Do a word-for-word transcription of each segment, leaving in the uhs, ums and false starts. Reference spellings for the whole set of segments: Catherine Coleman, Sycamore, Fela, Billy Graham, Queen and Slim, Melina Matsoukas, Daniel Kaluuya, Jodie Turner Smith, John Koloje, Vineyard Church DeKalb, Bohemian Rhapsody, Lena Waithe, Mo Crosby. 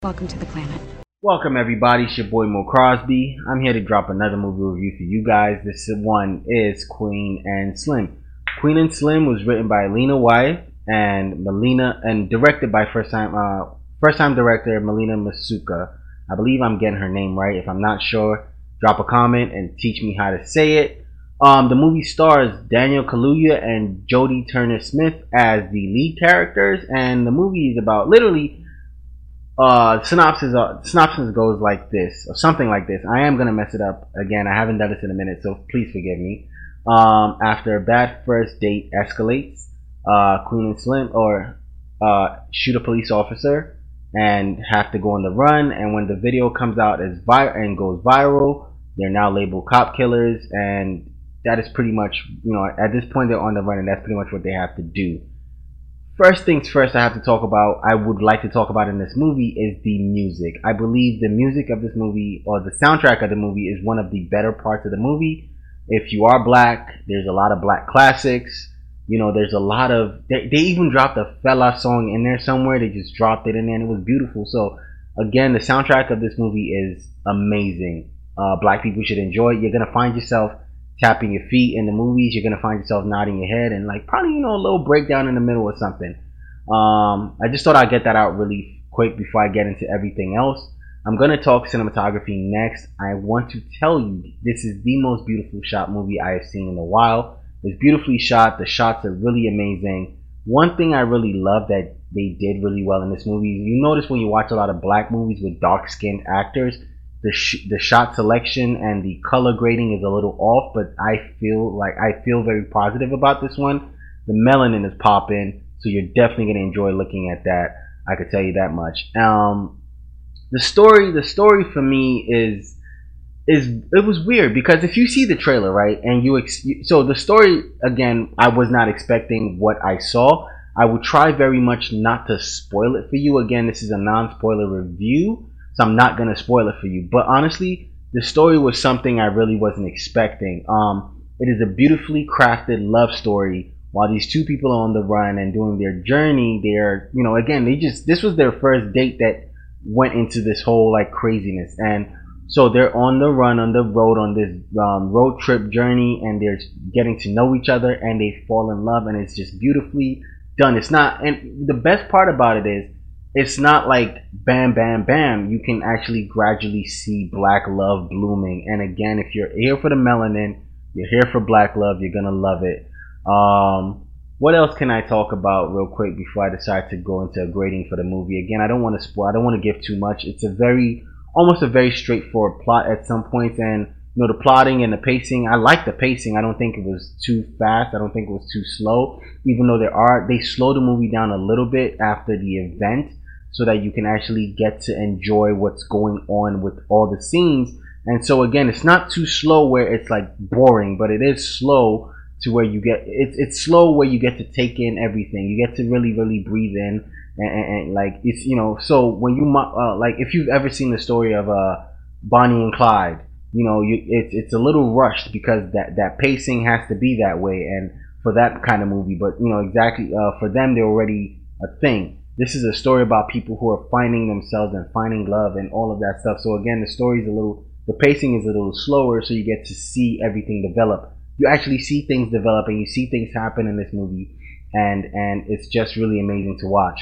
Welcome to the planet. Welcome everybody, it's your boy Mo Crosby. I'm here to drop another movie review for you guys. This one is Queen and Slim. Queen and Slim was written by Lena Waithe and Melina, and directed by first time uh, first time director Melina Matsoukas. I believe I'm getting her name right. If I'm not sure, drop a comment and teach me how to say it. Um, the movie stars Daniel Kaluuya and Jodie Turner Smith as the lead characters, and the movie is about literally. Uh, synopsis uh, synopsis goes like this, or something like this. I am gonna mess it up again. I haven't done this in a minute, so please forgive me. Um, after a bad first date escalates, uh, Queen and Slim or uh, shoot a police officer and have to go on the run. And when the video comes out as vi- and goes viral, they're now labeled cop killers, and that is pretty much, you know, at this point they're on the run, and that's pretty much what they have to do. First things first, I have to talk about, I would like to talk about in this movie, is the music. I believe the music of this movie, or the soundtrack of the movie, is one of the better parts of the movie. If you are black, there's a lot of black classics. You know, there's a lot of, they, they even dropped a Fela song in there somewhere. They just dropped it in there and it was beautiful. So again, the soundtrack of this movie is amazing. Uh, black people should enjoy it. You're going to find yourself tapping your feet in the movies. You're gonna find yourself nodding your head and like probably, you know, a little breakdown in the middle or something. um I just thought I'd get that out really quick before I get into everything else. I'm gonna talk cinematography next. I want to tell you, this is the most beautiful shot movie I have seen in a while. It's beautifully shot. The shots are really amazing. One thing I really love that they did really well in this movie, you notice when you watch a lot of black movies with dark-skinned actors, The, sh the shot selection and the color grading is a little off, but I feel like I feel very positive about this one. The melanin is popping, so you're definitely going to enjoy looking at that. I could tell you that much. Um, the story, the story for me is is it was weird because if you see the trailer, right, and you ex so the story again, I was not expecting what I saw. I will try very much not to spoil it for you. Again, this is a non-spoiler review. So I'm not going to spoil it for you. But honestly, the story was something I really wasn't expecting. Um, it is a beautifully crafted love story. While these two people are on the run and doing their journey, they're, you know, again, they just, this was their first date that went into this whole like craziness. And so they're on the run, on the road, on this um, road trip journey, and they're getting to know each other and they fall in love, and it's just beautifully done. It's not, and the best part about it is, it's not like bam, bam, bam. You can actually gradually see black love blooming. And again, if you're here for the melanin, you're here for black love, you're going to love it. Um, what else can I talk about real quick before I decide to go into a grading for the movie? Again, I don't want to spoil. I don't want to give too much. It's a very, almost a very straightforward plot at some points. And, you know, the plotting and the pacing, I like the pacing. I don't think it was too fast. I don't think it was too slow. Even though there are, they slow the movie down a little bit after the event, so that you can actually get to enjoy what's going on with all the scenes. And so again, it's not too slow where it's like boring, but it is slow to where you get, it's it's slow where you get to take in everything. You get to really, really breathe in, and, and, and like it's, you know. So when you uh, like, if you've ever seen the story of uh, Bonnie and Clyde, you know, you, it's it's a little rushed because that that pacing has to be that way, and for that kind of movie. But you know exactly uh, for them, they're already a thing. This is a story about people who are finding themselves and finding love and all of that stuff. So again, the story's a little, the pacing is a little slower, so you get to see everything develop. You actually see things develop and you see things happen in this movie, and and it's just really amazing to watch.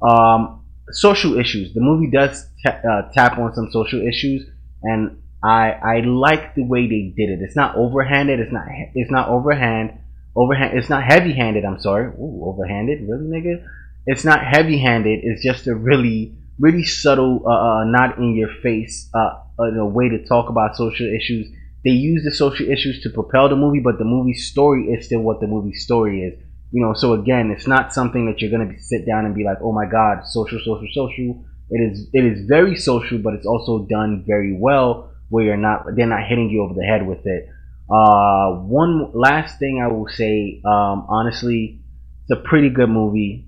Um, social issues. The movie does t uh, tap on some social issues, and I I like the way they did it. It's not overhanded. It's not it's not overhand overhand. It's not heavy-handed. I'm sorry. Ooh, overhanded, really, nigga. It's not heavy-handed. It's just a really, really subtle, uh, not in your face, uh, a way to talk about social issues. They use the social issues to propel the movie, but the movie's story is still what the movie's story is. You know, so again, it's not something that you're gonna sit down and be like, "Oh my God, social, social, social." It is, it is very social, but it's also done very well where you're not, they're not hitting you over the head with it. Uh, one last thing I will say, um, honestly, it's a pretty good movie.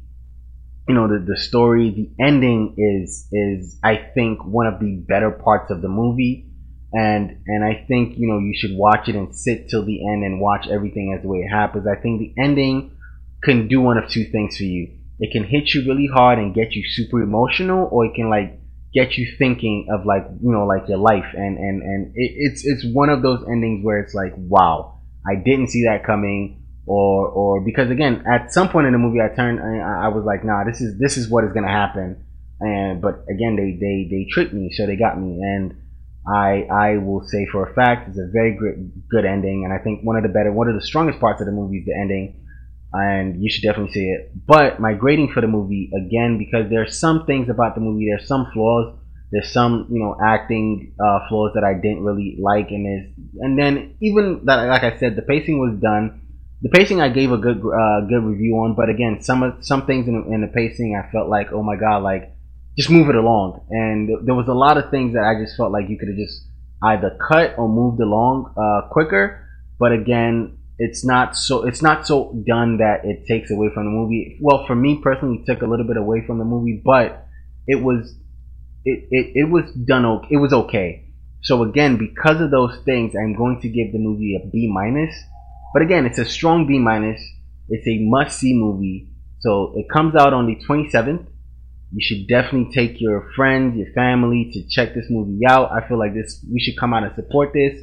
You know, the, the story, the ending is is I think one of the better parts of the movie, and and I think, you know, you should watch it and sit till the end and watch everything as the way it happens. I think the ending can do one of two things for you. It can hit you really hard and get you super emotional, or it can like get you thinking of, like, you know, like your life, and and and it, it's it's one of those endings where it's like, wow, I didn't see that coming, or or because again, at some point in the movie, I turned, I, I was like, nah, this is this is what is gonna happen, and but again, they they they tricked me, so they got me, and I I will say for a fact, it's a very good good ending, and I think one of the better, one of the strongest parts of the movie is the ending, and you should definitely see it. But my grading for the movie, again, because there's some things about the movie, there's some flaws, there's some, you know, acting uh, flaws that I didn't really like, and there's, and then even that, like I said, the pacing was done. The pacing I gave a good uh, good review on, but again, some of some things in, in the pacing I felt like, oh my god, like, just move it along. And th- there was a lot of things that I just felt like you could have just either cut or moved along uh, quicker. But again, it's not so it's not so done that it takes away from the movie. Well, for me personally, it took a little bit away from the movie, but it was it it, it was done okay. It was okay. So again, because of those things, I'm going to give the movie a B minus. But again, it's a strong B minus. It's a must see movie. So it comes out on the twenty-seventh. You should definitely take your friends, your family to check this movie out. I feel like this, we should come out and support this.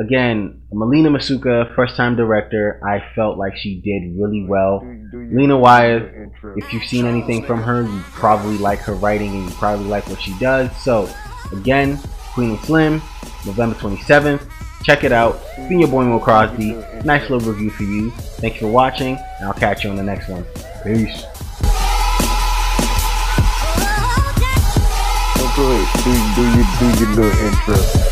Again, Melina Matsoukas, first-time director. I felt like she did really well. Do, do Lena Waithe, if you've seen anything from her, you probably like her writing and you probably like what she does. So, again, Queen and Slim, November twenty-seventh. Check it out. It's been your boy Mo Crosby. Nice little review for you. Thanks for watching, and I'll catch you on the next one. Peace. Do, do, do, do your little intro.